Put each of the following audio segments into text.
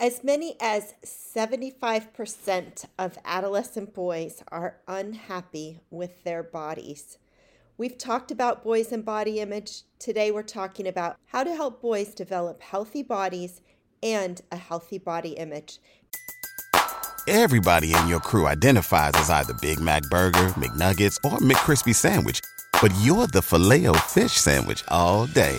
As many as 75% of adolescent boys are unhappy with their bodies. We've talked about boys and body image. Today we're talking about how to help boys develop healthy bodies and a healthy body image. Everybody in your crew identifies as either Big Mac Burger, McNuggets, or McCrispy Sandwich, but you're the Filet-O-Fish Sandwich all day.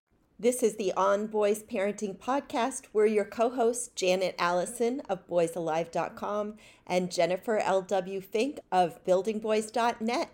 This is the On Boys Parenting Podcast. We're your co-hosts, Janet Allison of BoysAlive.com and Jennifer L.W. Fink of BuildingBoys.net.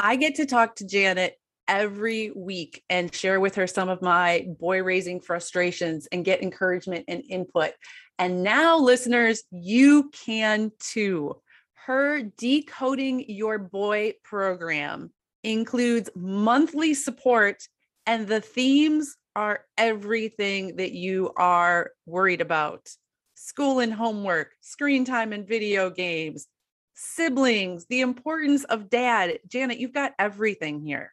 I get to talk to Janet every week and share with her some of my boy raising frustrations and get encouragement and input. And now, listeners, you can too. Her Decoding Your Boy program includes monthly support, and the themes are everything that you are worried about: school and homework, screen time and video games, siblings, the importance of dad. Janet, you've got everything here.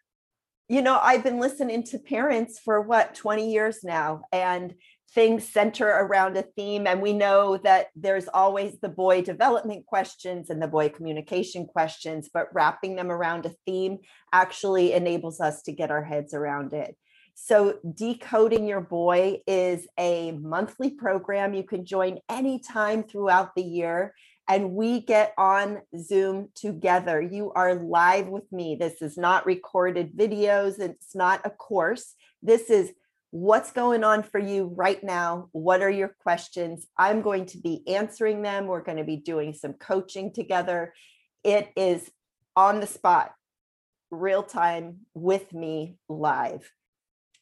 You know, I've been listening to parents for 20 years now, and things center around a theme. And we know that there's always the boy development questions and the boy communication questions, but wrapping them around a theme actually enables us to get our heads around it. So Decoding Your Boy is a monthly program. You can join anytime throughout the year, and we get on Zoom together. You are live with me. This is not recorded videos. It's not a course. This is what's going on for you right now. What are your questions? I'm going to be answering them. We're going to be doing some coaching together. It is on the spot, real time, with me live.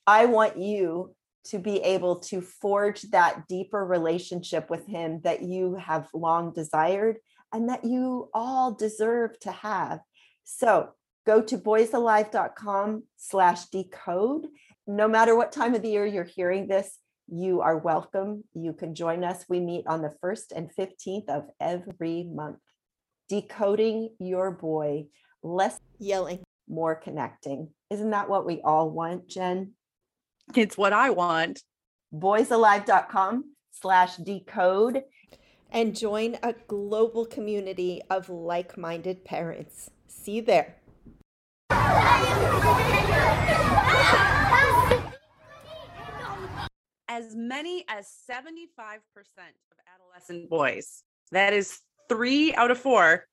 I want you to be able to forge that deeper relationship with him that you have long desired and that you all deserve to have. So go to boysalive.com/decode. No matter what time of the year you're hearing this, you are welcome. You can join us. We meet on the 1st and 15th of every month. Decoding Your Boy. Less yelling, more connecting. Isn't that what we all want, Jen? It's what I want. BoysAlive.com/decode. And join a global community of like-minded parents. See you there. As many as 75% of adolescent boys, that is 3 out of 4,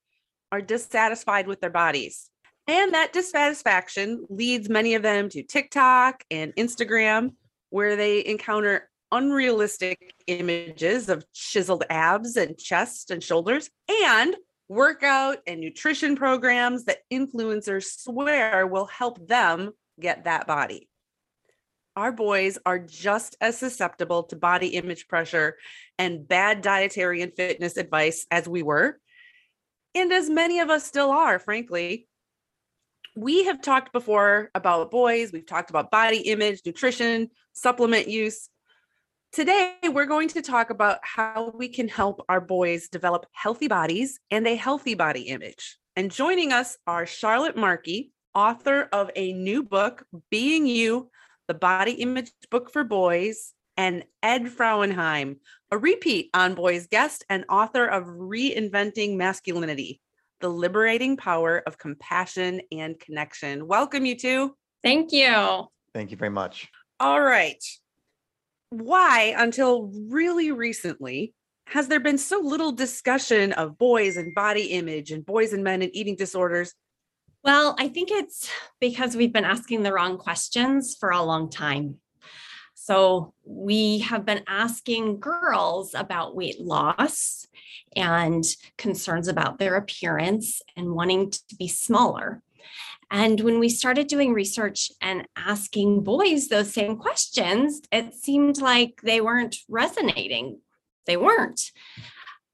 are dissatisfied with their bodies. And that dissatisfaction leads many of them to TikTok and Instagram, where they encounter unrealistic images of chiseled abs and chest and shoulders, and workout and nutrition programs that influencers swear will help them get that body. Our boys are just as susceptible to body image pressure and bad dietary and fitness advice as we were, and as many of us still are, frankly. We have talked before about boys. We've talked about body image, nutrition, supplement use. Today, we're going to talk about how we can help our boys develop healthy bodies and a healthy body image. And joining us are Charlotte Markey, author of a new book, Being You: The Body Image Book for Boys, and Ed Frauenheim, a repeat On Boys guest and author of Reinventing Masculinity: The Liberating Power of Compassion and Connection. Welcome, you two. Thank you. Thank you very much. All right. Why, until really recently, has there been so little discussion of boys and body image and boys and men and eating disorders? Well, I think it's because we've been asking the wrong questions for a long time. So we have been asking girls about weight loss and concerns about their appearance and wanting to be smaller. And when we started doing research and asking boys those same questions, it seemed like they weren't resonating. They weren't.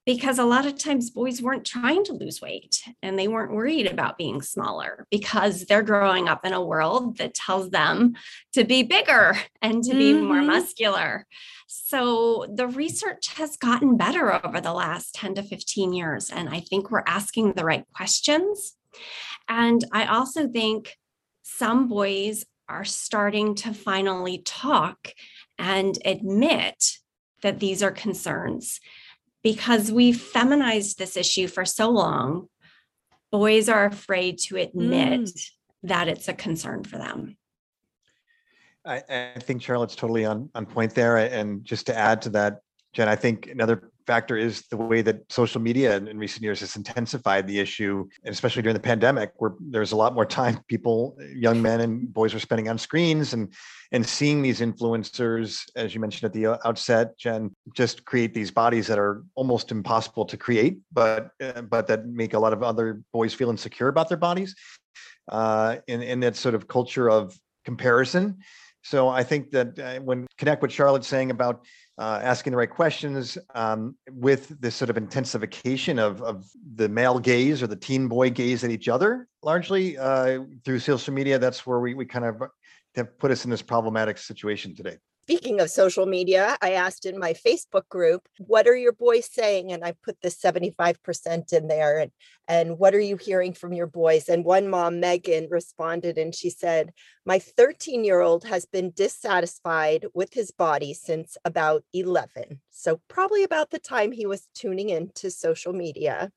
because a lot of times boys weren't trying to lose weight and they weren't worried about being smaller because they're growing up in a world that tells them to be bigger and to be more muscular. So the research has gotten better over the last 10 to 15 years. And I think we're asking the right questions. And I also think some boys are starting to finally talk and admit that these are concerns. Because we feminized this issue for so long, boys are afraid to admit that it's a concern for them. I think Charlotte's totally on point there. And just to add to that, Jen, I think another factor is the way that social media in recent years has intensified the issue, and especially during the pandemic, where there's a lot more time people, young men and boys, are spending on screens and seeing these influencers, as you mentioned at the outset, Jen, just create these bodies that are almost impossible to create, but that make a lot of other boys feel insecure about their bodies, in that sort of culture of comparison. So I think that when connect what Charlotte's saying about asking the right questions with this sort of intensification of the male gaze or the teen boy gaze at each other, largely through social media, that's where we kind of have put us in this problematic situation today. Speaking of social media, I asked in my Facebook group, what are your boys saying? And I put the 75% in there. And what are you hearing from your boys? And one mom, Megan, responded and she said, my 13-year-old has been dissatisfied with his body since about 11. So probably about the time he was tuning into social media.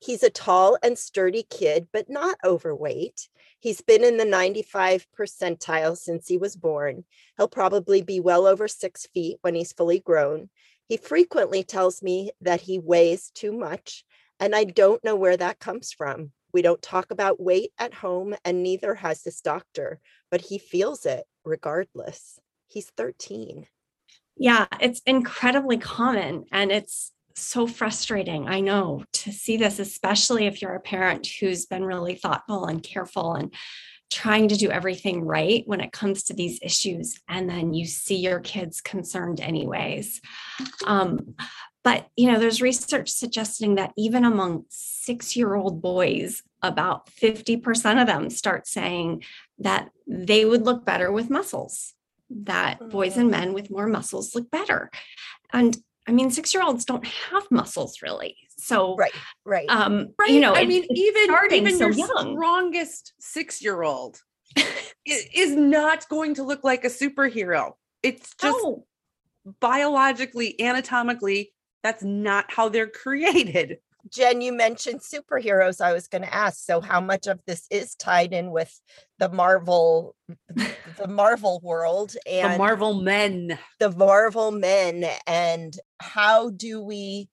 He's a tall and sturdy kid, but not overweight. He's been in the 95th percentile since he was born. He'll probably be well over 6 feet when he's fully grown. He frequently tells me that he weighs too much, and I don't know where that comes from. We don't talk about weight at home, and neither has this doctor, but he feels it regardless. He's 13. Yeah, it's incredibly common, and it's so frustrating, I know, to see this, especially if you're a parent who's been really thoughtful and careful and trying to do everything right when it comes to these issues. And then you see your kids concerned anyways. But, you know, there's research suggesting that even among 6-year-old boys, about 50% of them start saying that they would look better with muscles, that boys and men with more muscles look better. And I mean, 6-year-olds don't have muscles really. So, right. Right. You know, even so your young. Strongest 6-year-old is not going to look like a superhero. It's just biologically, anatomically, that's not how they're created. Jen, you mentioned superheroes. I was going to ask, so how much of this is tied in with the Marvel world and the Marvel men, and how do we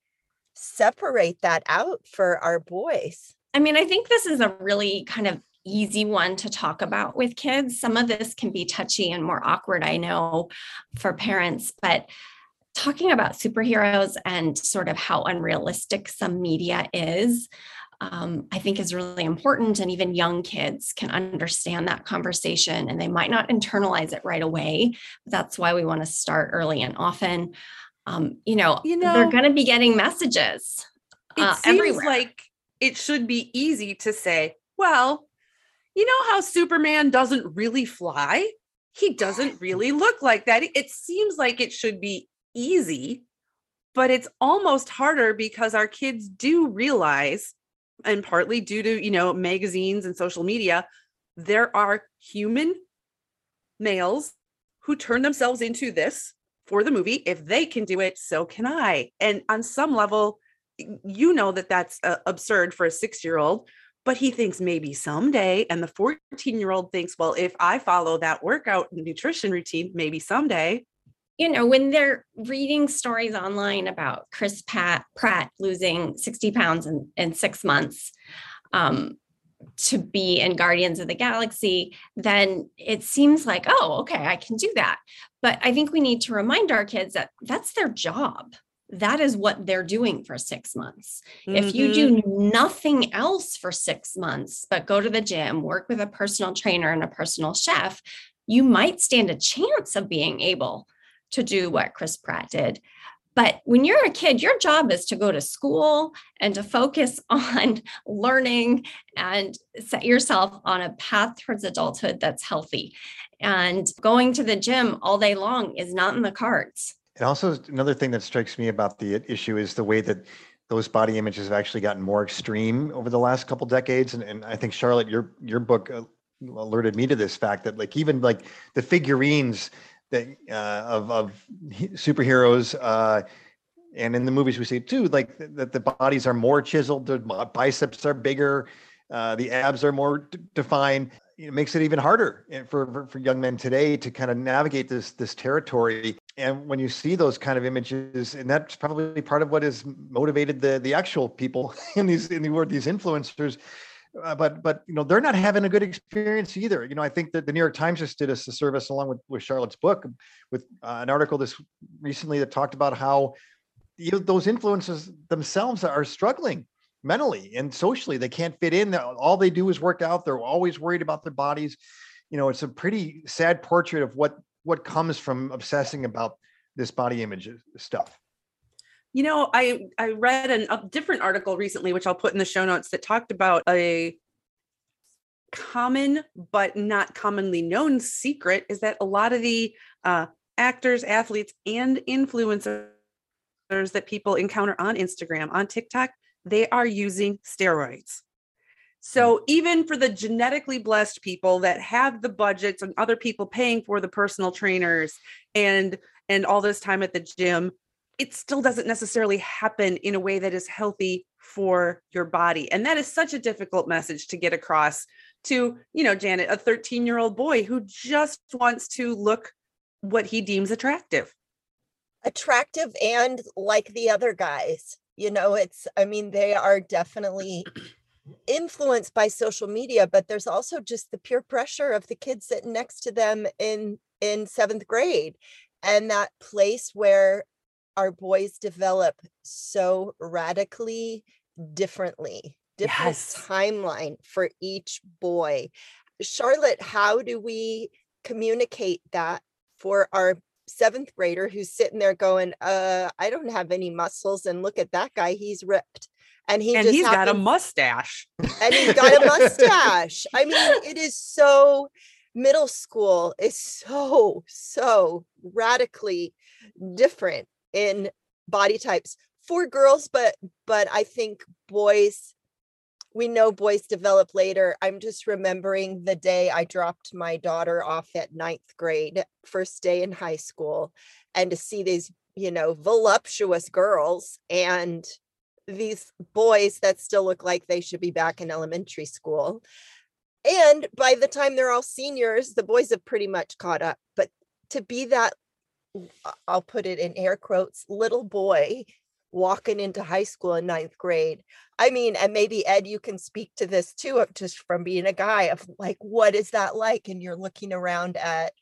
separate that out for our boys? I mean, I think this is a really kind of easy one to talk about with kids. Some of this can be touchy and more awkward, I know, for parents, but talking about superheroes and sort of how unrealistic some media is, I think is really important. And even young kids can understand that conversation, and they might not internalize it right away. That's why we want to start early and often. You know, they're going to be getting messages it seems everywhere. Like it should be easy to say, well, you know how Superman doesn't really fly? He doesn't really look like that. It seems like it should be easy, but it's almost harder because our kids do realize, and partly due to, you know, magazines and social media, there are human males who turn themselves into this for the movie. If they can do it, so can I. And on some level, you know, that's absurd for a 6-year-old, but he thinks maybe someday. And the 14-year-old thinks, well, if I follow that workout and nutrition routine, maybe someday. You know, when they're reading stories online about Chris Pratt losing 60 pounds in 6 months to be in Guardians of the Galaxy, then it seems like, oh, okay, I can do that. But I think we need to remind our kids that that's their job. That is what they're doing for 6 months. Mm-hmm. If you do nothing else for 6 months, but go to the gym, work with a personal trainer and a personal chef, you might stand a chance of being able to do what Chris Pratt did, But when you're a kid, your job is to go to school and to focus on learning and set yourself on a path towards adulthood that's healthy. And going to the gym all day long is not in the cards. And also another thing that strikes me about the issue is the way that those body images have actually gotten more extreme over the last couple decades. And I think, Charlotte, your book alerted me to this fact that even the figurines that of superheroes and in the movies we see too, like that the bodies are more chiseled, the biceps are bigger, the abs are more defined. It makes it even harder for young men today to kind of navigate this territory. And when you see those kind of images, and that's probably part of what has motivated the actual people in these influencers, but they're not having a good experience either. I think that the New York Times just did us a service along with Charlotte's book with an article this recently that talked about how those influencers themselves are struggling mentally and socially. They can't fit in. All they do is work out. They're always worried about their bodies. It's a pretty sad portrait of what comes from obsessing about this body image stuff. I read a different article recently, which I'll put in the show notes, that talked about a common but not commonly known secret is that a lot of the actors, athletes, and influencers that people encounter on Instagram, on TikTok, they are using steroids. So even for the genetically blessed people that have the budgets and other people paying for the personal trainers and all this time at the gym, it still doesn't necessarily happen in a way that is healthy for your body. And that is such a difficult message to get across to, Janet, a 13-year-old boy who just wants to look what he deems attractive. Attractive and like the other guys. They are definitely influenced by social media, but there's also just the peer pressure of the kids sitting next to them in seventh grade. And that place where our boys develop so radically differently, different timeline for each boy. Charlotte, how do we communicate that for our seventh grader who's sitting there going, I don't have any muscles, and look at that guy, he's ripped. And he's got a mustache. And he's got a mustache. It is so, middle school is so radically different in body types for girls, but I think boys, we know boys develop later. I'm just remembering the day I dropped my daughter off at 9th grade, first day in high school, and to see these, voluptuous girls and these boys that still look like they should be back in elementary school. And by the time they're all seniors, the boys have pretty much caught up. But to be that, I'll put it in air quotes, little boy walking into high school in 9th grade. And maybe Ed, you can speak to this too, of just from being a guy, of like, what is that like? And you're looking around at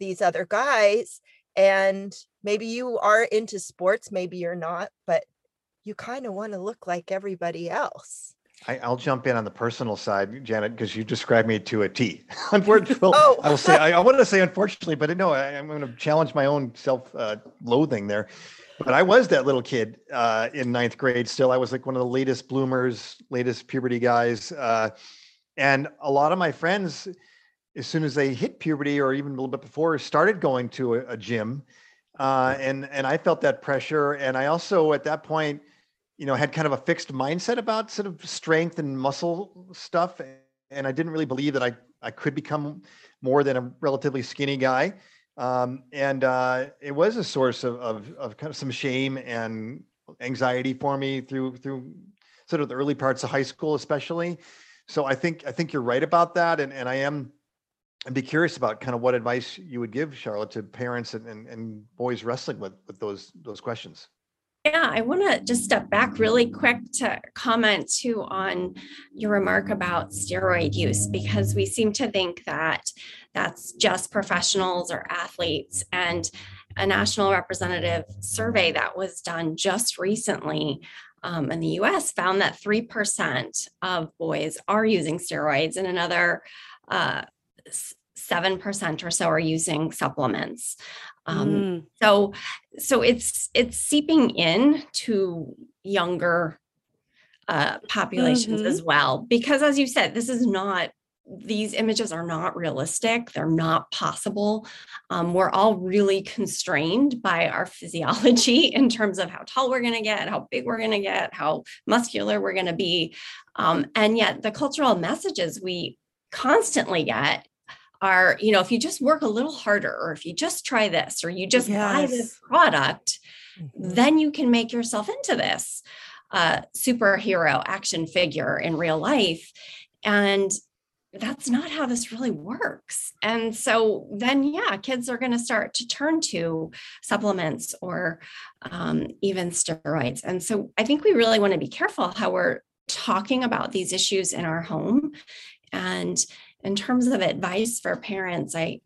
these other guys, and maybe you are into sports, maybe you're not, but you kind of want to look like everybody else. I'll jump in on the personal side, Janet, because you described me to a T. Unfortunately, but no, I'm going to challenge my own self-loathing there. But I was that little kid in 9th grade. Still, I was like one of the latest bloomers, latest puberty guys. And a lot of my friends, as soon as they hit puberty or even a little bit before, started going to a gym. And I felt that pressure. And I also, at that point, had kind of a fixed mindset about sort of strength and muscle stuff. And I didn't really believe that I could become more than a relatively skinny guy. It was a source of kind of some shame and anxiety for me through sort of the early parts of high school, especially. So I think you're right about that. And I'd be curious about kind of what advice you would give, Charlotte, to parents and boys wrestling with those questions. Yeah, I want to just step back really quick to comment too on your remark about steroid use, because we seem to think that that's just professionals or athletes. And a national representative survey that was done just recently in the US found that 3% of boys are using steroids, and another 7% or so are using supplements. So it's seeping in to younger populations as well, because as you said, these images are not realistic. They're not possible. We're all really constrained by our physiology in terms of how tall we're going to get, how big we're going to get, how muscular we're going to be. And yet the cultural messages we constantly get are, you know, if you just work a little harder, or if you just try this, or you just buy this product, then you can make yourself into this superhero action figure in real life. And that's not how this really works. And so then, kids are going to start to turn to supplements or even steroids. And so I think we really want to be careful how we're talking about these issues in our home. And in terms of advice for parents, I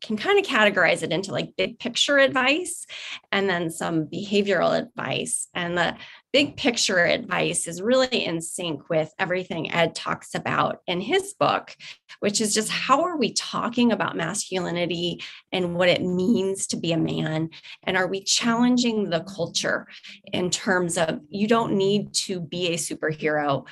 can kind of categorize it into like big picture advice and then some behavioral advice. And the big picture advice is really in sync with everything Ed talks about in his book, which is just how are we talking about masculinity and what it means to be a man? And are we challenging the culture in terms of you don't need to be a superhero,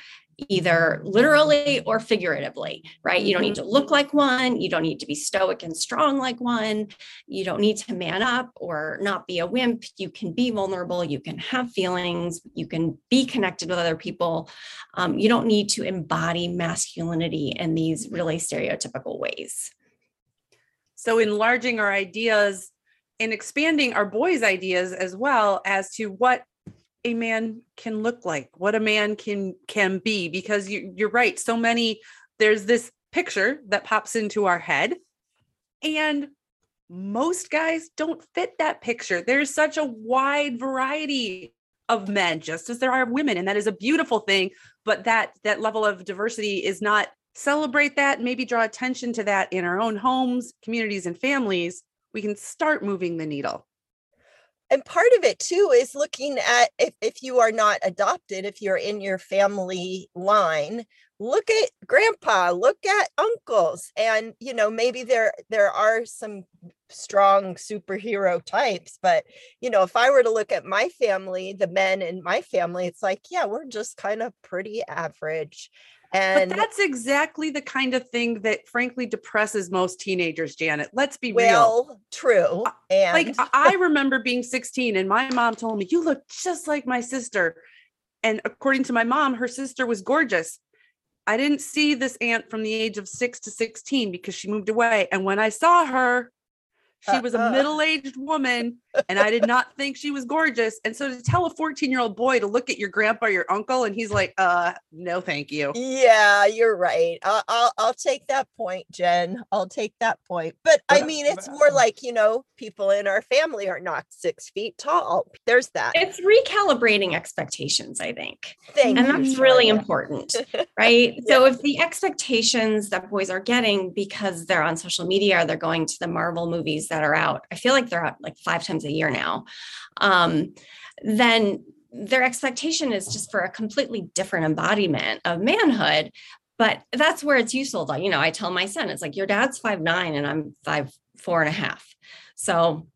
either literally or figuratively, right? You don't need to look like one. You don't need to be stoic and strong like one. You don't need to man up or not be a wimp. You can be vulnerable. You can have feelings. You can be connected with other people. You don't need to embody masculinity in these really stereotypical ways. So enlarging our ideas and expanding our boys' ideas as well as to what a man can look like, what a man can be, because you're right. So many, there's this picture that pops into our head and most guys don't fit that picture. There's such a wide variety of men, just as there are women. And that is a beautiful thing, but that level of diversity is not celebrate that, maybe draw attention to that in our own homes, communities, and families. We can start moving the needle. And part of it too is looking at if you are not adopted, if you're in your family line, look at grandpa, look at uncles, and you know maybe there are some strong superhero types, but you know if I were to look at my family, the men in my family, it's like we're just kind of pretty average. And but that's exactly the kind of thing that frankly depresses most teenagers, Janet. Let's be real. True. And like I remember being 16 and my mom told me, you look just like my sister. And according to my mom, her sister was gorgeous. I didn't see this aunt from the age of 6 to 16 because she moved away. And when I saw her, she was a middle-aged woman and I did not think she was gorgeous. And so to tell a 14-year-old boy to look at your grandpa, or your uncle, and he's like, no, thank you. Yeah, you're right. I'll take that point, Jen. I'll take that point. But I mean, it's more like, you know, people in our family are not 6 feet tall. There's that. It's recalibrating expectations, I think. That's really important, right? Yeah. So if the expectations that boys are getting because they're on social media or they're going to the Marvel movies that are out, I feel like they're out like 5 times a year now, then their expectation is just for a completely different embodiment of manhood. But that's where it's useful. You know, I tell my son, it's like, your dad's 5'9" and I'm 5'4.5". So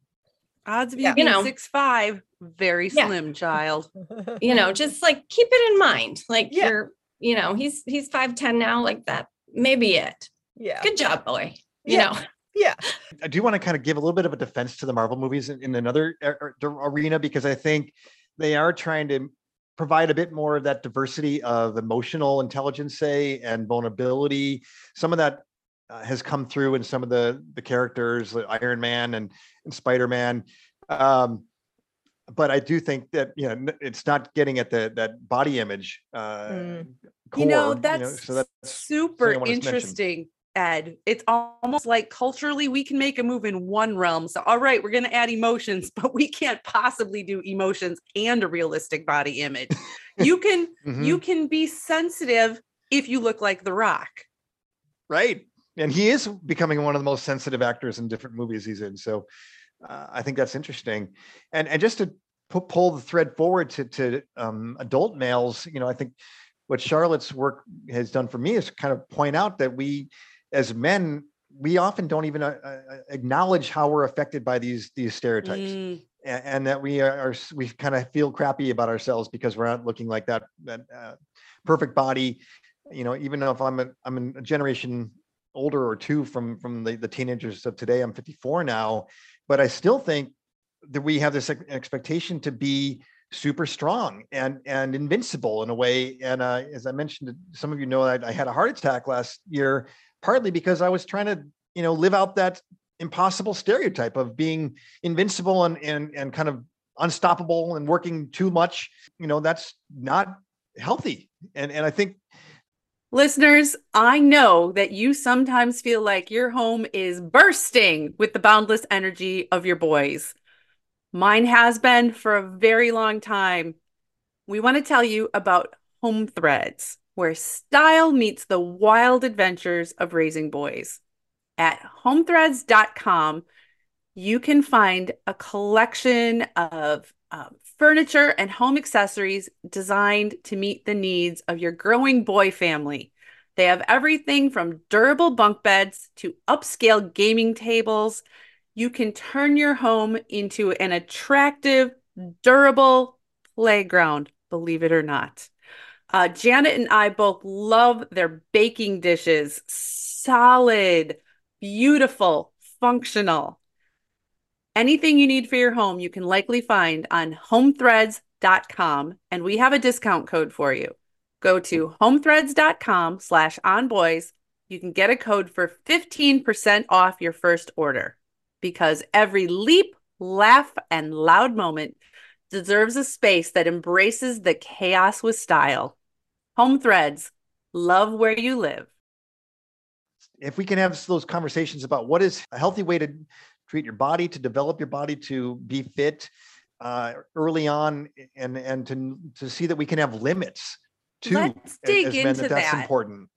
odds of you being 6'5", very slim child, you know, just like, keep it in mind. Like you're, you know, he's 5'10" now, like that may be it. Yeah. Good job, boy. You know? Yeah. I do want to kind of give a little bit of a defense to the Marvel movies in another arena, because I think they are trying to provide a bit more of that diversity of emotional intelligence, say, and vulnerability. Some of that has come through in some of the characters, like Iron Man and Spider-Man. But I do think that, you know, it's not getting at that body image. Core, so that's super interesting. Ed, it's almost like culturally we can make a move in one realm. So, all right, we're going to add emotions, but we can't possibly do emotions and a realistic body image. You can, you can be sensitive if you look like The Rock. Right. And he is becoming one of the most sensitive actors in different movies he's in. So I think that's interesting. And just to pull the thread forward to adult males, you know, I think what Charlotte's work has done for me is kind of point out that we, as men, we often don't even acknowledge how we're affected by these stereotypes, and that we kind of feel crappy about ourselves because we're not looking like that perfect body. You know, even if I'm a generation older or two from the teenagers of today, I'm 54 now, but I still think that we have this expectation to be super strong and invincible in a way. And as I mentioned, some of you know, I had a heart attack last year, partly because I was trying to, live out that impossible stereotype of being invincible and kind of unstoppable and working too much. That's not healthy. And I think, listeners, I know that you sometimes feel like your home is bursting with the boundless energy of your boys. Mine has been for a very long time. We want to tell you about Home Threads, where style meets the wild adventures of raising boys. At HomeThreads.com, you can find a collection of furniture and home accessories designed to meet the needs of your growing boy family. They have everything from durable bunk beds to upscale gaming tables. You can turn your home into an attractive, durable playground, believe it or not. Janet and I both love their baking dishes. Solid, beautiful, functional. Anything you need for your home, you can likely find on HomeThreads.com, and we have a discount code for you. Go to HomeThreads.com/onboys. You can get a code for 15% off your first order. Because every leap, laugh, and loud moment deserves a space that embraces the chaos with style. Home Threads, love where you live. If we can have those conversations about what is a healthy way to treat your body, to develop your body, to be fit early on, and to see that we can have limits too. Let's dig as men, into that's important.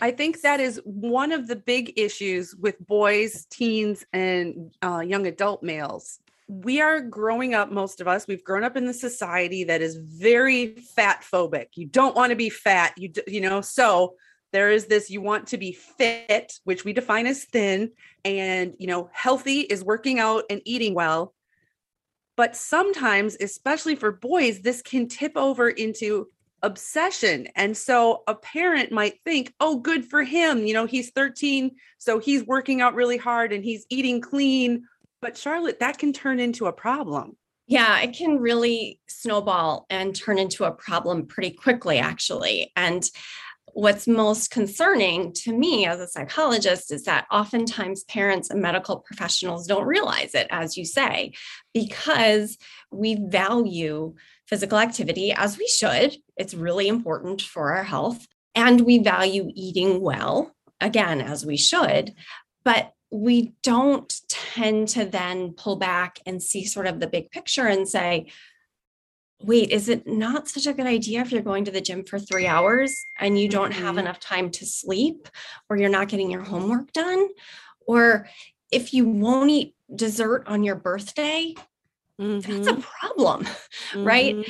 I think that is one of the big issues with boys, teens, and young adult males. We are growing up, most of us, we've grown up in the society that is very fat phobic. You don't want to be fat, so there is this, you want to be fit, which we define as thin, and, healthy is working out and eating well. But sometimes, especially for boys, this can tip over into obsession. And so a parent might think, oh, good for him. He's 13, so he's working out really hard and he's eating clean. But Charlotte, that can turn into a problem. Yeah, it can really snowball and turn into a problem pretty quickly, actually. And what's most concerning to me as a psychologist is that oftentimes parents and medical professionals don't realize it, as you say, because we value physical activity as we should. It's really important for our health. And we value eating well, again, as we should. But we don't tend to then pull back and see sort of the big picture and say, wait, is it not such a good idea if you're going to the gym for 3 hours and you don't have enough time to sleep, or you're not getting your homework done, or if you won't eat dessert on your birthday? That's a problem, right?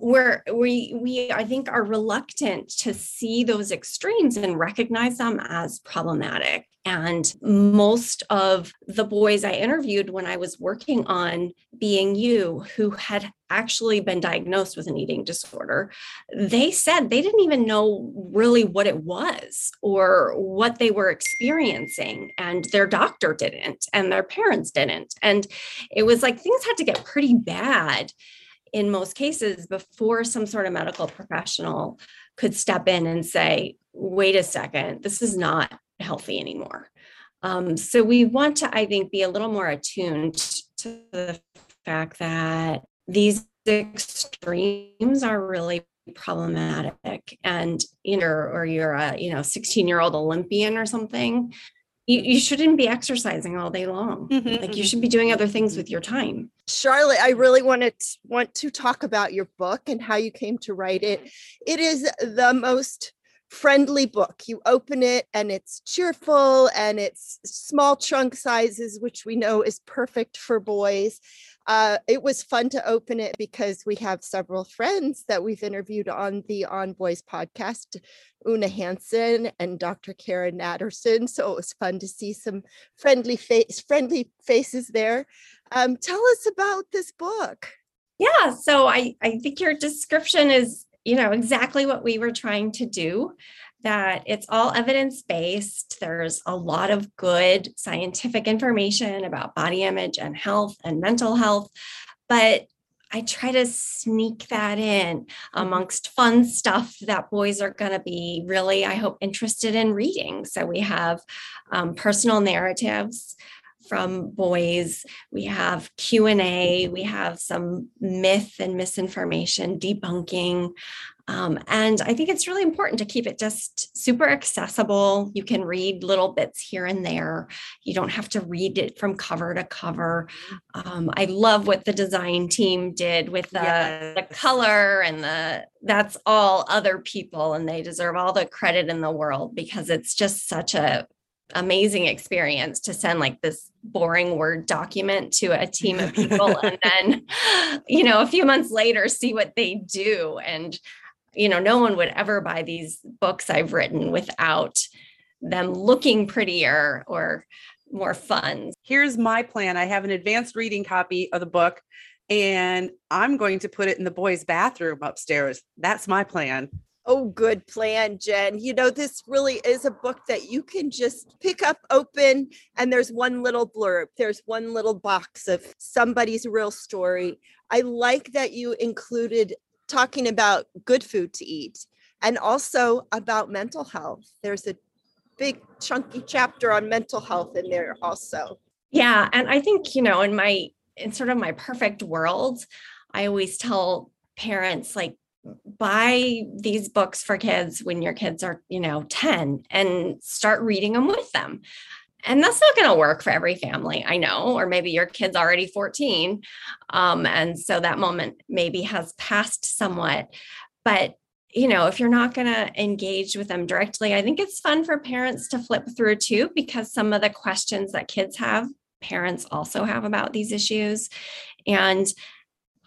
Where we I think are reluctant to see those extremes and recognize them as problematic. And most of the boys I interviewed when I was working on Being You, who had actually been diagnosed with an eating disorder, they said they didn't even know really what it was or what they were experiencing. And their doctor didn't, and their parents didn't. And it was like things had to get pretty bad in most cases before some sort of medical professional could step in and say, wait a second, this is not healthy anymore. So we want to, I think, be a little more attuned to the fact that these extremes are really problematic. And, you're a, 16-year-old Olympian or something, you shouldn't be exercising all day long. You should be doing other things with your time. Charlotte, I really want to talk about your book and how you came to write it. It is the most friendly book. You open it and it's cheerful and it's small trunk sizes, which we know is perfect for boys. It was fun to open it because we have several friends that we've interviewed on the On Boys podcast, Una Hansen and Dr. Karen Natterson. So it was fun to see some friendly faces there. Tell us about this book. Yeah, so I think your description is, you know, exactly what we were trying to do, that it's all evidence-based. There's a lot of good scientific information about body image and health and mental health, but I try to sneak that in amongst fun stuff that boys are going to be really, I hope, interested in reading. So we have personal narratives from boys, we have Q&A, we have some myth and misinformation debunking. And I think it's really important to keep it just super accessible. You can read little bits here and there. You don't have to read it from cover to cover. I love what the design team did with the color and that's all other people, and they deserve all the credit in the world because it's just such a amazing experience to send like this boring Word document to a team of people and then, you know, a few months later, see what they do. And, you know, no one would ever buy these books I've written without them looking prettier or more fun. Here's my plan. I have an advanced reading copy of the book and I'm going to put it in the boys' bathroom upstairs. That's my plan. Oh, good plan, Jen. You know, this really is a book that you can just pick up, open, and there's one little blurb. There's one little box of somebody's real story. I like that you included talking about good food to eat and also about mental health. There's a big chunky chapter on mental health in there also. Yeah. And I think, you know, in sort of my perfect world, I always tell parents, like, buy these books for kids when your kids are, you know, 10 and start reading them with them. And that's not going to work for every family, I know, or maybe your kid's already 14. And so that moment maybe has passed somewhat, but you know, if you're not going to engage with them directly, I think it's fun for parents to flip through too, because some of the questions that kids have, parents also have about these issues. And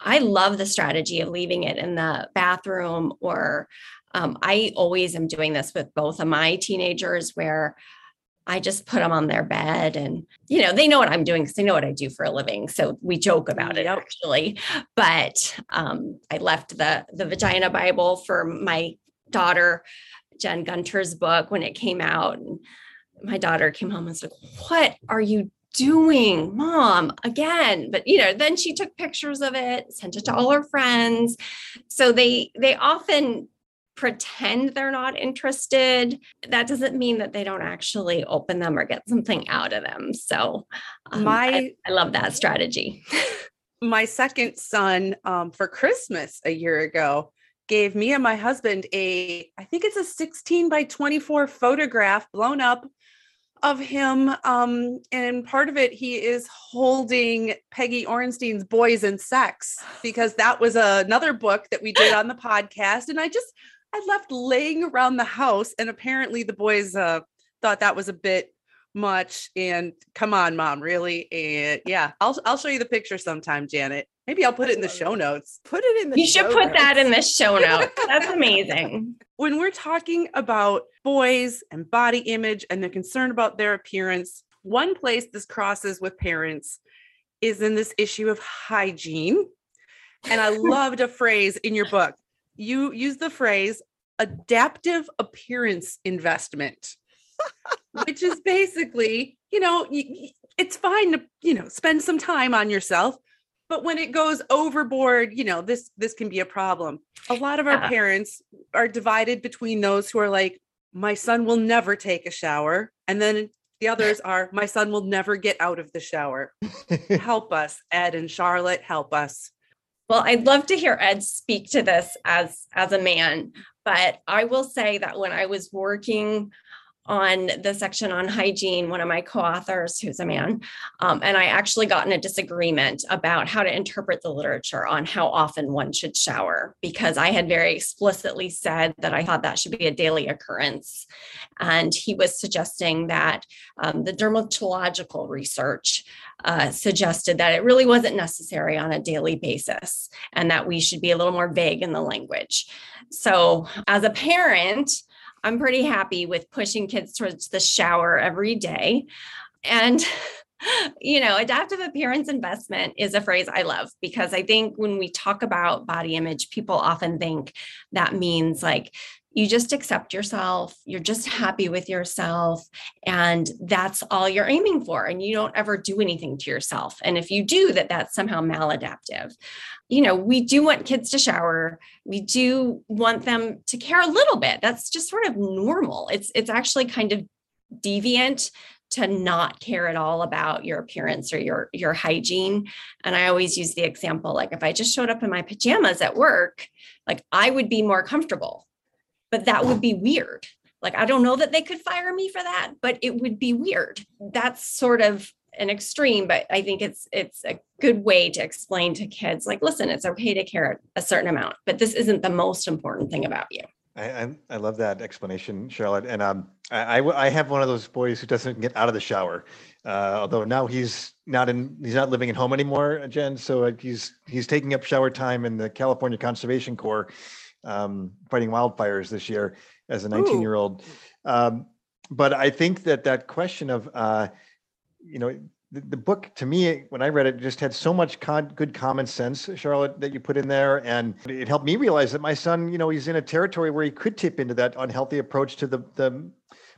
I love the strategy of leaving it in the bathroom, or I always am doing this with both of my teenagers where I just put them on their bed and, you know, they know what I'm doing because they know what I do for a living. So we joke about it actually, but I left the Vagina Bible for my daughter, Jen Gunter's book, when it came out. And my daughter came home and was like, "What are you doing, Mom, again?" But, you know, then she took pictures of it, sent it to all her friends. So they often pretend they're not interested. That doesn't mean that they don't actually open them or get something out of them. So I love that strategy. My second son, for Christmas a year ago, gave me and my husband I think it's a 16 by 24 photograph blown up of him. And part of it, he is holding Peggy Orenstein's Boys and Sex, because that was another book that we did on the podcast. And I left laying around the house, and apparently the boys thought that was a bit much. And come on, Mom, really? And yeah, I'll show you the picture sometime, Janet. Maybe I'll put it in the show notes. Put it in the show notes. You should put that in the show notes. That's amazing. When we're talking about boys and body image and the concern about their appearance, one place this crosses with parents is in this issue of hygiene. And I loved a phrase in your book. You use the phrase adaptive appearance investment, which is basically, you know, it's fine to, you know, spend some time on yourself. But when it goes overboard, you know, this can be a problem. A lot of our parents are divided between those who are like, my son will never take a shower. And then the others are, my son will never get out of the shower. Help us, Ed and Charlotte, help us. Well, I'd love to hear Ed speak to this as a man, but I will say that when I was working on the section on hygiene, one of my co-authors, who's a man, and I actually got in a disagreement about how to interpret the literature on how often one should shower, because I had very explicitly said that I thought that should be a daily occurrence. And he was suggesting that the dermatological research suggested that it really wasn't necessary on a daily basis, and that we should be a little more vague in the language. So as a parent, I'm pretty happy with pushing kids towards the shower every day. And, you know, adaptive appearance investment is a phrase I love, because I think when we talk about body image, people often think that means like, you just accept yourself, you're just happy with yourself, and that's all you're aiming for. And you don't ever do anything to yourself. And if you do that, that's somehow maladaptive. You know, we do want kids to shower. We do want them to care a little bit. That's just sort of normal. It's actually kind of deviant to not care at all about your appearance or your hygiene. And I always use the example, like if I just showed up in my pajamas at work, like I would be more comfortable. But that would be weird. Like, I don't know that they could fire me for that, but it would be weird. That's sort of an extreme, but I think it's a good way to explain to kids, like, listen, it's okay to care a certain amount, but this isn't the most important thing about you. I love that explanation, Charlotte. And I have one of those boys who doesn't get out of the shower, although now he's not living at home anymore, Jen. So he's taking up shower time in the California Conservation Corps. Fighting wildfires this year as a 19-year-old. But I think that question of, you know, the book to me, when I read it, just had so much good common sense, Charlotte, that you put in there. And it helped me realize that my son, you know, he's in a territory where he could tip into that unhealthy approach to the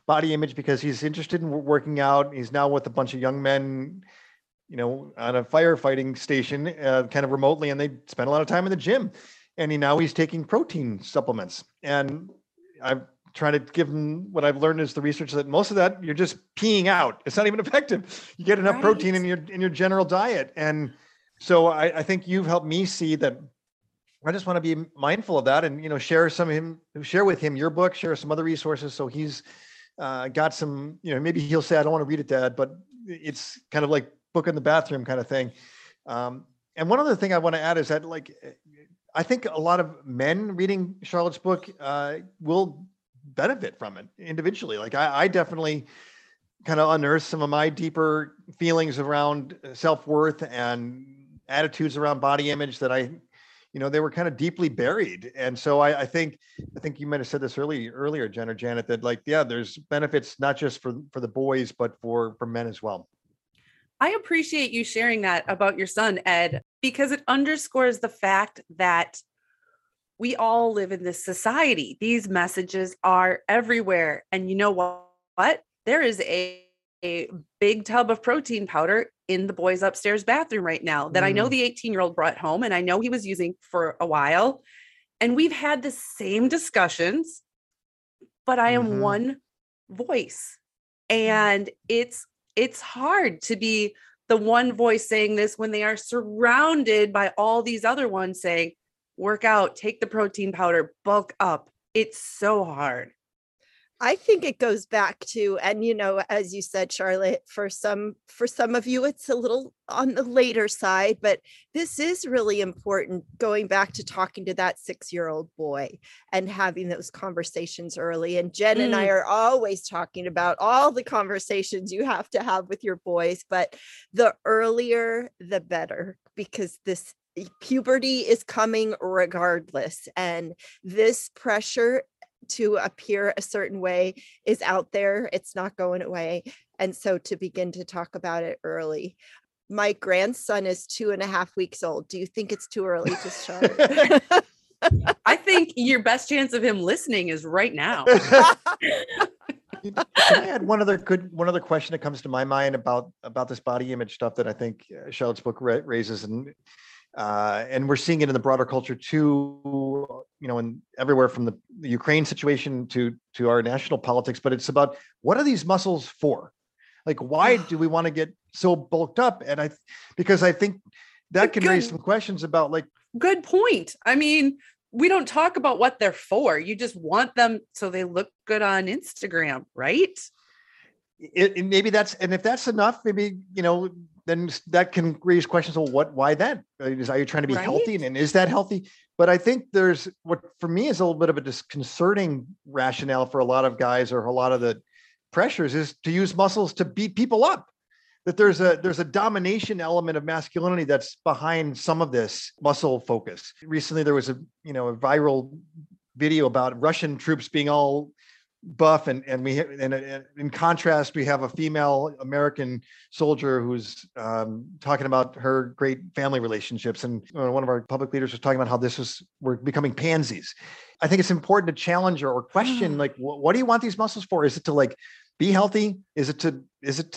body image because he's interested in working out. He's now with a bunch of young men, you know, on a firefighting station, kind of remotely, and they spend a lot of time in the gym. And he's taking protein supplements. And I'm trying to give him what I've learned is the research that most of that you're just peeing out. It's not even effective. You get enough protein in your general diet. And so I think you've helped me see that I just want to be mindful of that and, you know, share with him your book, share some other resources. So he's got some, you know, maybe he'll say, I don't want to read it, Dad, but it's kind of like book in the bathroom kind of thing. And one other thing I want to add is that, like, I think a lot of men reading Charlotte's book will benefit from it individually. Like I definitely kind of unearthed some of my deeper feelings around self-worth and attitudes around body image that I, you know, they were kind of deeply buried. And so I think you might have said this earlier, Jen or Janet, that like, yeah, there's benefits not just for the boys, but for men as well. I appreciate you sharing that about your son, Ed, because it underscores the fact that we all live in this society. These messages are everywhere. And you know what? There is a big tub of protein powder in the boys' upstairs bathroom right now that I know the 18-year-old brought home and I know he was using for a while. And we've had the same discussions, but I am one voice. And it's hard to be the one voice saying this when they are surrounded by all these other ones saying, work out, take the protein powder, bulk up. It's so hard. I think it goes back to, and you know, as you said, Charlotte, for some of you, it's a little on the later side, but this is really important, going back to talking to that 6-year-old boy and having those conversations early. And Jen and I are always talking about all the conversations you have to have with your boys, but the earlier, the better, because this puberty is coming regardless. And this pressure to appear a certain way is out there. It's not going away. And so to begin to talk about it early. My grandson is 2.5 weeks old. Do you think it's too early to start? I think your best chance of him listening is right now. Can I add one other question that comes to my mind about this body image stuff that I think Charlotte's book raises, and we're seeing it in the broader culture too, you know, and everywhere from the Ukraine situation to our national politics, but it's about what are these muscles for? Like, why do we want to get so bulked up? And because I think that can raise some questions about like. Good point. I mean, we don't talk about what they're for. You just want them so they look good on Instagram, right? Maybe that's, and if that's enough, maybe, you know, then that can raise questions. Well, what, why then? Are you trying to be healthy? And is that healthy? But I think there's what for me is a little bit of a disconcerting rationale for a lot of guys, or a lot of the pressures is to use muscles to beat people up. That there's a domination element of masculinity that's behind some of this muscle focus. Recently, there was a viral video about Russian troops being all buff, and in contrast, we have a female American soldier who's talking about her great family relationships. And one of our public leaders was talking about how we're becoming pansies. I think it's important to challenge or question, like, what do you want these muscles for? Is it to be healthy? Is it to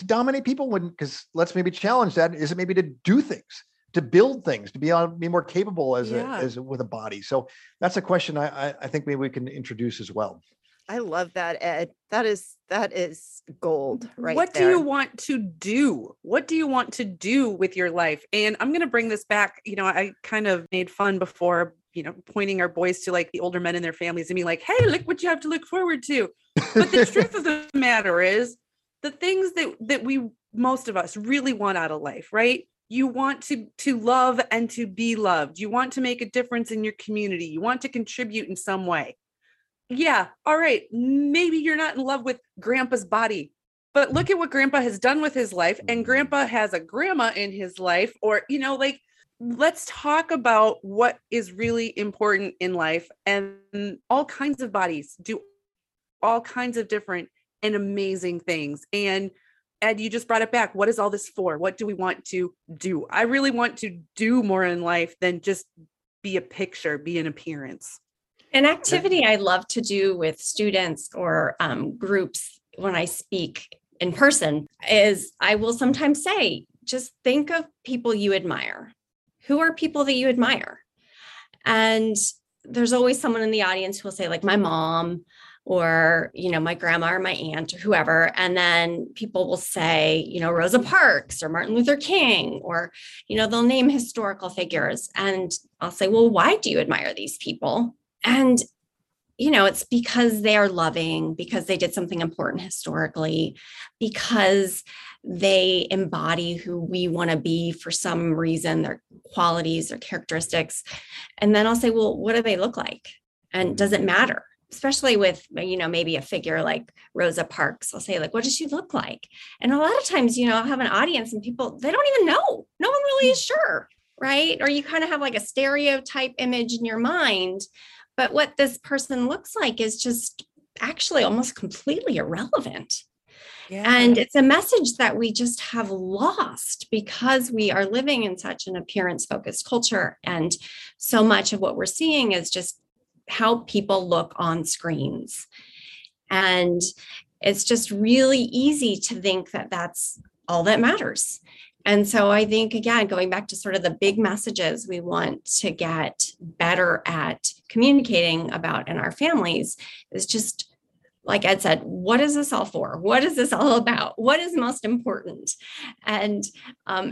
dominate people? Because let's maybe challenge that. Is it maybe to do things, to build things, to be more capable with a body? So that's a question I think maybe we can introduce as well. I love that, Ed. That is gold, right? What do you want to do? What do you want to do with your life? And I'm going to bring this back. You know, I kind of made fun before, you know, pointing our boys to the older men in their families and being like, hey, look what you have to look forward to. But the truth of the matter is the things that we, most of us, really want out of life, right? You want to love and to be loved. You want to make a difference in your community. You want to contribute in some way. Yeah. All right. Maybe you're not in love with grandpa's body, but look at what grandpa has done with his life. And grandpa has a grandma in his life, or, you know, let's talk about what is really important in life, and all kinds of bodies do all kinds of different and amazing things. And Ed, you just brought it back. What is all this for? What do we want to do? I really want to do more in life than just be a picture, be an appearance. An activity I love to do with students or groups when I speak in person is I will sometimes say, just think of people you admire. Who are people that you admire? And there's always someone in the audience who will say my mom, or, you know, my grandma or my aunt or whoever. And then people will say, you know, Rosa Parks or Martin Luther King, or, you know, they'll name historical figures. And I'll say, well, why do you admire these people? And, you know, it's because they are loving, because they did something important historically, because they embody who we want to be for some reason, their qualities, their characteristics. And then I'll say, well, what do they look like? And does it matter? Especially with, you know, maybe a figure like Rosa Parks, I'll say, what does she look like? And a lot of times, you know, I'll have an audience and people, they don't even know. No one really is sure. Right? Or you kind of have a stereotype image in your mind, but what this person looks like is just actually almost completely irrelevant. Yeah. And it's a message that we just have lost because we are living in such an appearance-focused culture. And so much of what we're seeing is just how people look on screens. And it's just really easy to think that that's all that matters. And so I think, again, going back to sort of the big messages we want to get better at communicating about in our families is just, like Ed said, what is this all for? What is this all about? What is most important? And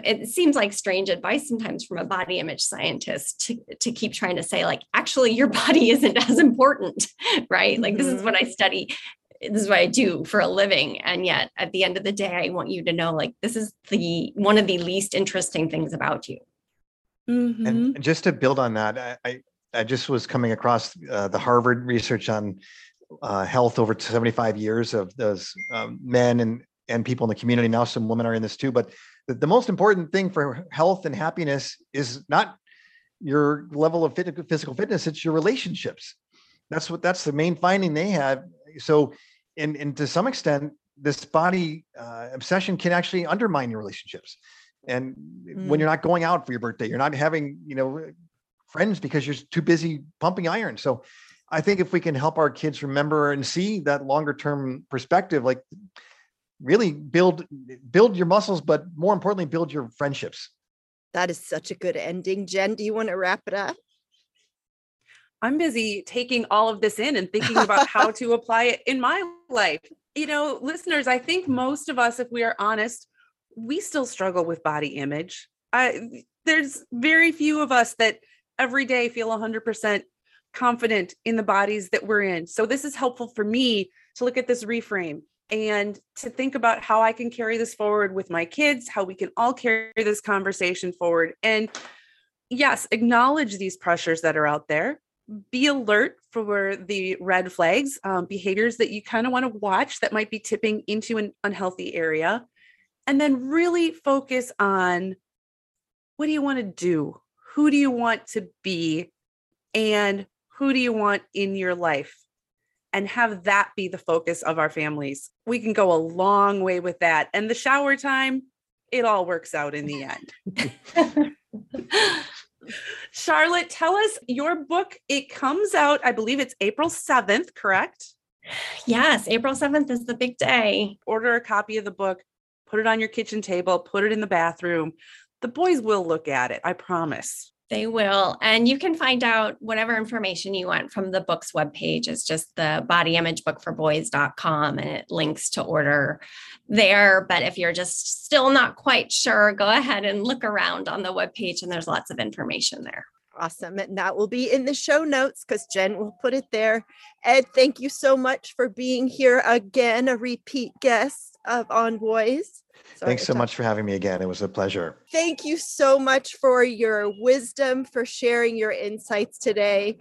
it seems like strange advice sometimes from a body image scientist to keep trying to say, actually, your body isn't as important, right? Mm-hmm. This is what I study. This is what I do for a living. And yet at the end of the day, I want you to know, this is one of the least interesting things about you. Mm-hmm. And just to build on that, I just was coming across the Harvard research on health over 75 years of those men and people in the community. Now some women are in this too, but the most important thing for health and happiness is not your level of physical fitness, it's your relationships. That's the main finding they have. So, and to some extent, this body obsession can actually undermine your relationships. And when you're not going out for your birthday, you're not having, you know, friends because you're too busy pumping iron. So I think if we can help our kids remember and see that longer term perspective, really build your muscles, but more importantly, build your friendships. That is such a good ending. Jen, do you want to wrap it up? I'm busy taking all of this in and thinking about how to apply it in my life. You know, listeners, I think most of us, if we are honest, we still struggle with body image. There's very few of us that every day feel 100% confident in the bodies that we're in. So this is helpful for me to look at this reframe and to think about how I can carry this forward with my kids, how we can all carry this conversation forward. And yes, acknowledge these pressures that are out there. Be alert for the red flags, behaviors that you kind of want to watch that might be tipping into an unhealthy area. And then really focus on, what do you want to do? Who do you want to be? And who do you want in your life? And have that be the focus of our families. We can go a long way with that. And the shower time, it all works out in the end. Charlotte, tell us your book. It comes out, I believe it's April 7th, correct? Yes, April 7th is the big day. Order a copy of the book, put it on your kitchen table, put it in the bathroom. The boys will look at it, I promise. They will. And you can find out whatever information you want from the book's webpage. It's just the bodyimagebookforboys.com and it links to order there. But if you're just still not quite sure, go ahead and look around on the webpage and there's lots of information there. Awesome. And that will be in the show notes because Jen will put it there. Ed, thank you so much for being here again, a repeat guest of On Boys. Thanks so much for having me again. It was a pleasure. Thank you so much for your wisdom, for sharing your insights today.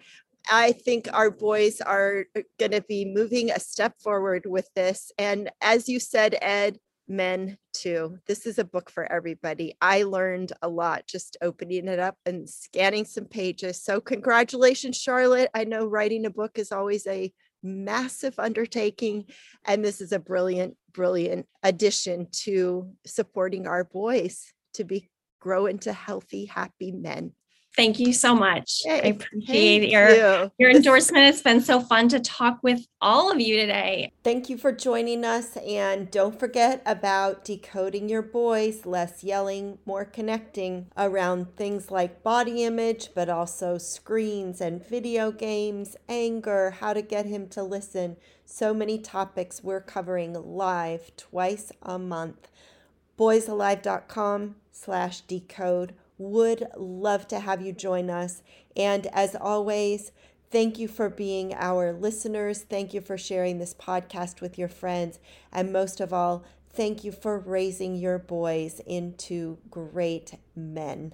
I think our boys are going to be moving a step forward with this. And as you said, Ed, men too. This is a book for everybody. I learned a lot just opening it up and scanning some pages. So congratulations, Charlotte. I know writing a book is always a massive undertaking, and this is a brilliant addition to supporting our boys to grow into healthy, happy men. Thank you so much. Yay. I appreciate your endorsement. It's been so fun to talk with all of you today. Thank you for joining us. And don't forget about decoding your boys, less yelling, more connecting around things like body image, but also screens and video games, anger, how to get him to listen. So many topics we're covering live twice a month. BoysAlive.com/decode. Would love to have you join us. And as always, thank you for being our listeners. Thank you for sharing this podcast with your friends. And most of all, thank you for raising your boys into great men.